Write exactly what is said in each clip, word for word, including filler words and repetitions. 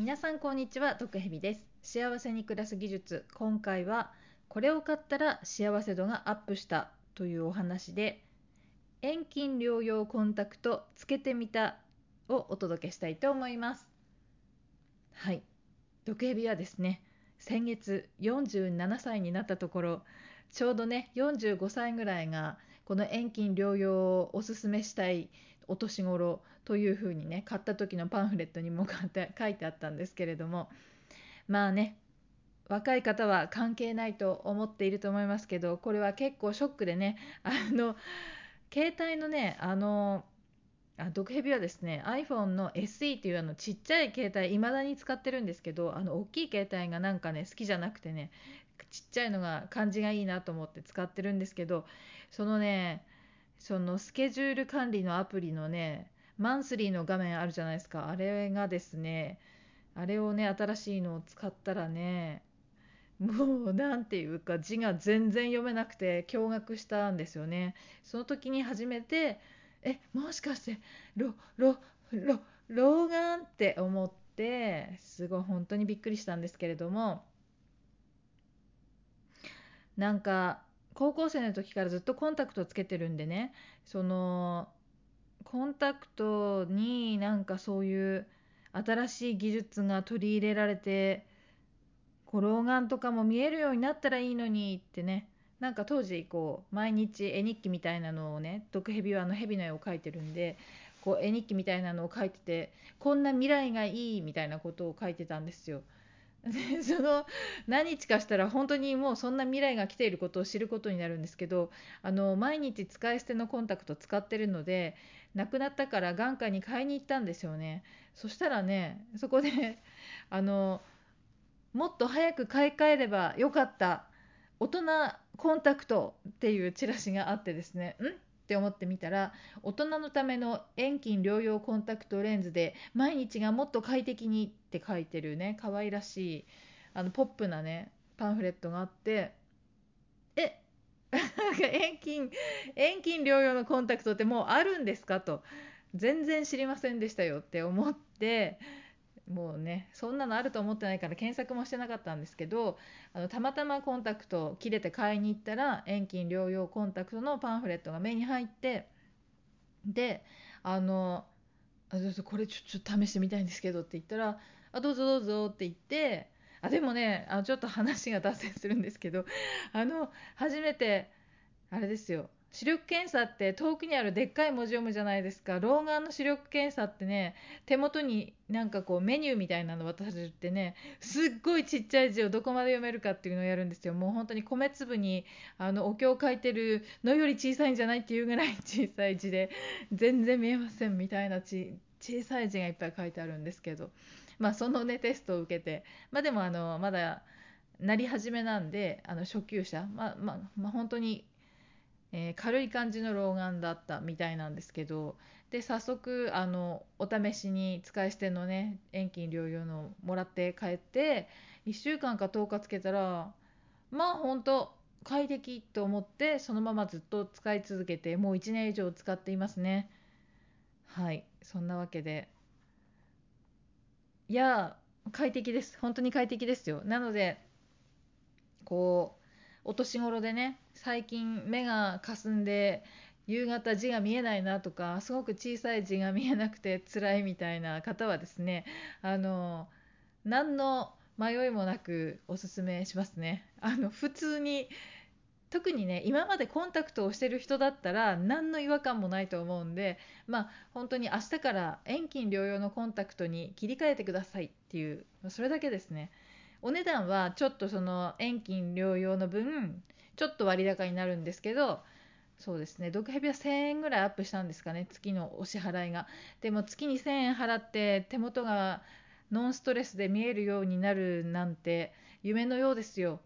皆さんこんにちは、ドクヘビです。幸せに暮らす技術、今回はこれを買ったら幸せ度がアップしたというお話で、遠近療養コンタクトつけてみたをお届けしたいと思います。はい、ドクヘビはですね、先月よんじゅうななさいになったところ、ちょうどねよんじゅうごさいぐらいがこの遠近療養をおすすめしたいお年頃というふうにね、買った時のパンフレットにも書いてあったんですけれども、まあね、若い方は関係ないと思っていると思いますけど、これは結構ショックでね、あの携帯のね、あのドクヘビはですね iPhone の エスイー というあのちっちゃい携帯、いまだに使ってるんですけど、あの大きい携帯がなんかね好きじゃなくてね、ちっちゃいのが感じがいいなと思って使ってるんですけど、そのねそのスケジュール管理のアプリのねマンスリーの画面あるじゃないですか。あれがですね、あれをね新しいのを使ったらね、もうなんていうか字が全然読めなくて驚愕したんですよね。その時に初めてえもしかしてろろろ老眼って思って、すごい本当にびっくりしたんですけれども、なんか高校生の時からずっとコンタクトつけてるんでね、そのコンタクトになんかそういう新しい技術が取り入れられて、老眼とかも見えるようになったらいいのにってね、なんか当時こう毎日絵日記みたいなのをね、ドクヘビはあのヘビの絵を描いてるんで、こう絵日記みたいなのを描いてて、こんな未来がいいみたいなことを書いてたんですよ。でその何日かしたら本当にもうそんな未来が来ていることを知ることになるんですけど、あの毎日使い捨てのコンタクト使ってるので、なくなったから眼科に買いに行ったんですよね。そしたらね、そこであのもっと早く買い替えればよかった大人コンタクトっていうチラシがあってですね、んって思ってみたら、大人のための遠近療養コンタクトレンズで毎日がもっと快適にって書いてるね、可愛らしいあのポップなねパンフレットがあって、え遠近遠近療養のコンタクトってもうあるんですかと、全然知りませんでしたよって思って、もうねそんなのあると思ってないから検索もしてなかったんですけど、あのたまたまコンタクト切れて買いに行ったら遠近療養コンタクトのパンフレットが目に入って、であのあこれちょっと試してみたいんですけどって言ったら、あどうぞどうぞって言って、あでもねあのちょっと話が脱線するんですけど、あの初めてあれですよ、視力検査って遠くにあるでっかい文字読むじゃないですか。老眼の視力検査ってね、手元になんかこうメニューみたいなの渡されてね、すっごいちっちゃい字をどこまで読めるかっていうのをやるんですよ。もう本当に米粒にあのお経を書いてるのより小さいんじゃないっていうぐらい小さい字で、全然見えませんみたいなち小さい字がいっぱい書いてあるんですけど、まあそのねテストを受けて、まあでもあのまだなり始めなんで、あの初級者、まあまあまあ本当にえー、軽い感じの老眼だったみたいなんですけど、で早速あのお試しに使い捨てのね遠近療養のもらって帰って、いっしゅうかんかとおかつけたら、まあ本当快適と思って、そのままずっと使い続けて、もういちねん以上使っていますね。はい、そんなわけで、いや快適です、本当に快適ですよ。なのでこうお年頃でね、最近目がかすんで夕方字が見えないなとか、すごく小さい字が見えなくて辛いみたいな方はですね、あの何の迷いもなくおすすめしますね。あの普通に、特にね今までコンタクトをしてる人だったら何の違和感もないと思うんで、まあ本当に明日から遠近療養のコンタクトに切り替えてくださいっていう、それだけですね。お値段はちょっとその遠近療養の分ちょっと割高になるんですけど、そうですね、ドクヘビはせんえんぐらいアップしたんですかね、月のお支払いが。でも月にせんえん払って手元がノンストレスで見えるようになるなんて夢のようですよ。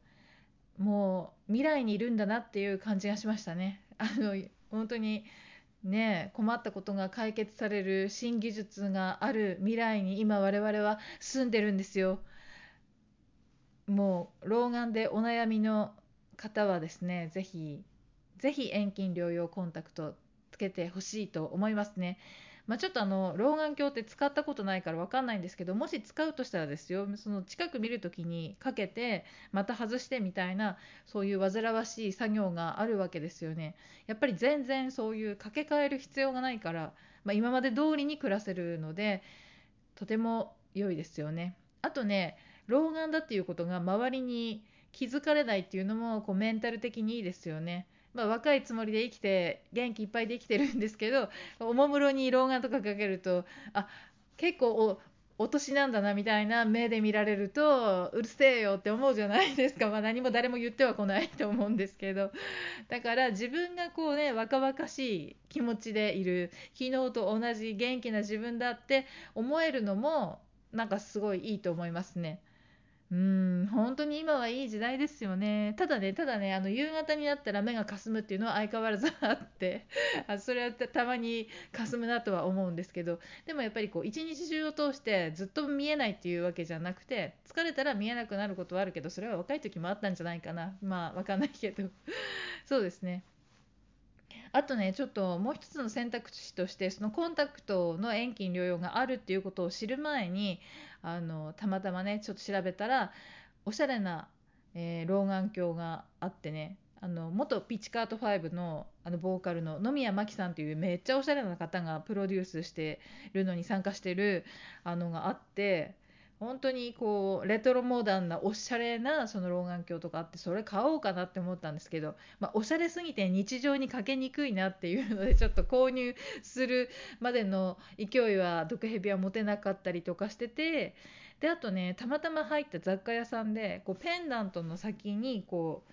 もう未来にいるんだなっていう感じがしましたね。あの本当にね、困ったことが解決される新技術がある未来に今我々は住んでるんですよ。もう老眼でお悩みの方はですね、ぜひぜひ遠近療養コンタクトつけてほしいと思いますね。まあ、ちょっとあの老眼鏡って使ったことないから分かんないんですけど、もし使うとしたらですよ、その近く見るときにかけてまた外してみたいな、そういう煩わしい作業があるわけですよね。やっぱり全然そういうかけ替える必要がないから、まあ、今まで通りに暮らせるのでとても良いですよね。あとね、老眼だっていうことが周りに気づかれないっていうのもこうメンタル的にいいですよね。まあ、若いつもりで生きて元気いっぱいで生きてるんですけど、おもむろに老眼とかかけると、あ、結構 お, お年なんだなみたいな目で見られると、うるせえよって思うじゃないですか。まあ、何も誰も言ってはこないと思うんですけど、だから自分がこうね、若々しい気持ちでいる、昨日と同じ元気な自分だって思えるのもなんかすごいいいと思いますね。うーん、本当に今はいい時代ですよね。ただね、ただね、あの夕方になったら目がかすむっていうのは相変わらずあってあ、それは た, たまにかすむなとは思うんですけど、でもやっぱりこう一日中を通してずっと見えないっていうわけじゃなくて、疲れたら見えなくなることはあるけど、それは若い時もあったんじゃないかな。まあわかんないけどそうですね。あとね、ちょっともう一つの選択肢として、そのコンタクトの遠近両用があるっていうことを知る前に、あのたまたまねちょっと調べたら、おしゃれな、えー、老眼鏡があってね、あの元ピチカートファイブ の, あのボーカルの野宮真貴さんというめっちゃおしゃれな方がプロデュースしてるのに参加してるあのがあって、本当にこうレトロモダンなおしゃれなその老眼鏡とかあって、それ買おうかなって思ったんですけど、まあ、おしゃれすぎて日常にかけにくいなっていうので、ちょっと購入するまでの勢いは毒蛇は持てなかったりとかしてて、であとね、たまたま入った雑貨屋さんでこうペンダントの先にこ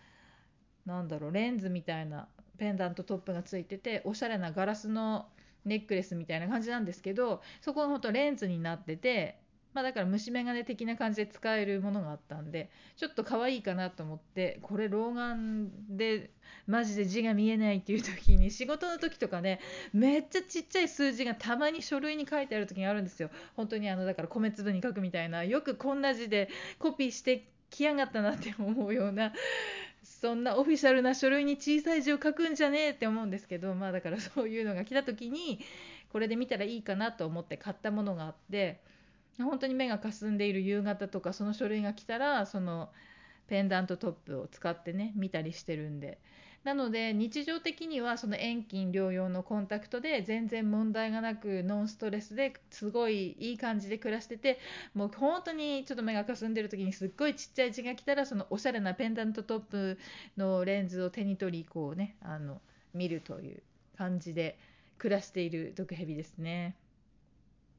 うなんだろうレンズみたいなペンダントトップがついてて、おしゃれなガラスのネックレスみたいな感じなんですけど、そこが本当レンズになってて、まあ、だから虫眼鏡的な感じで使えるものがあったんで、ちょっと可愛いかなと思って、これ老眼でマジで字が見えないっていう時に、仕事の時とかね、めっちゃちっちゃい数字がたまに書類に書いてある時があるんですよ。本当にあのだから米粒に書くみたいな、よくこんな字でコピーしてきやがったなって思うような、そんなオフィシャルな書類に小さい字を書くんじゃねえって思うんですけど、まあだからそういうのが来た時にこれで見たらいいかなと思って買ったものがあって、本当に目がかすんでいる夕方とか、その書類が来たらそのペンダントトップを使ってね見たりしてるんで、なので日常的にはその遠近両用のコンタクトで全然問題がなく、ノンストレスですごいいい感じで暮らしてて、もう本当にちょっと目がかすんでる時にすっごいちっちゃい字が来たら、そのおしゃれなペンダントトップのレンズを手に取り、こうねあの見るという感じで暮らしている毒蛇ですね。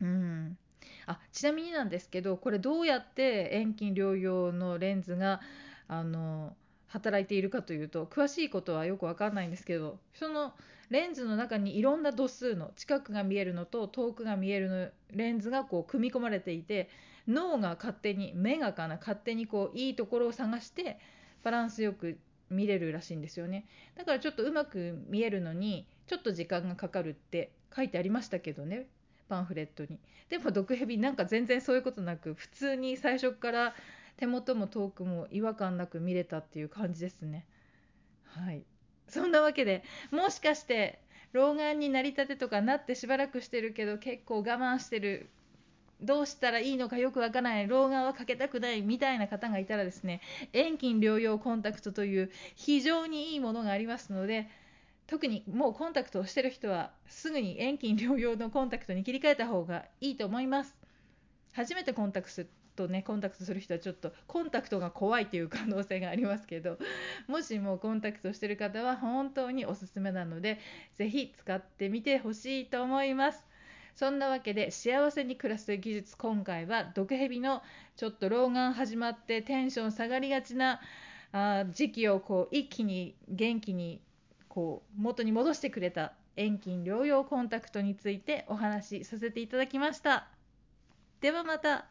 うん、あ、ちなみになんですけど、これどうやって遠近両用のレンズがあの働いているかというと、詳しいことはよく分かんないんですけど、そのレンズの中にいろんな度数の、近くが見えるのと遠くが見えるのレンズがこう組み込まれていて、脳が勝手に、目がかな勝手にこういいところを探してバランスよく見れるらしいんですよね。だからちょっとうまく見えるのにちょっと時間がかかるって書いてありましたけどね、パンフレットに。でも毒蛇なんか全然そういうことなく、普通に最初から手元も遠くも違和感なく見れたっていう感じですね。はい、そんなわけで、もしかして老眼になりたてとかなってしばらくしてるけど、結構我慢してる、どうしたらいいのかよくわからない、老眼はかけたくないみたいな方がいたらですね、遠近両用コンタクトという非常にいいものがありますので、特にもうコンタクトをしてる人はすぐに遠近両用のコンタクトに切り替えた方がいいと思います。初めてコンタクトね、コンタクトする人はちょっとコンタクトが怖いという可能性がありますけど、もしもうコンタクトしてる方は本当におすすめなので、ぜひ使ってみてほしいと思います。そんなわけで、幸せに暮らす技術、今回は毒蛇のちょっと老眼始まってテンション下がりがちな時期をこう一気に元気にこう元に戻してくれた遠近両用コンタクトについてお話しさせていただきました。ではまた。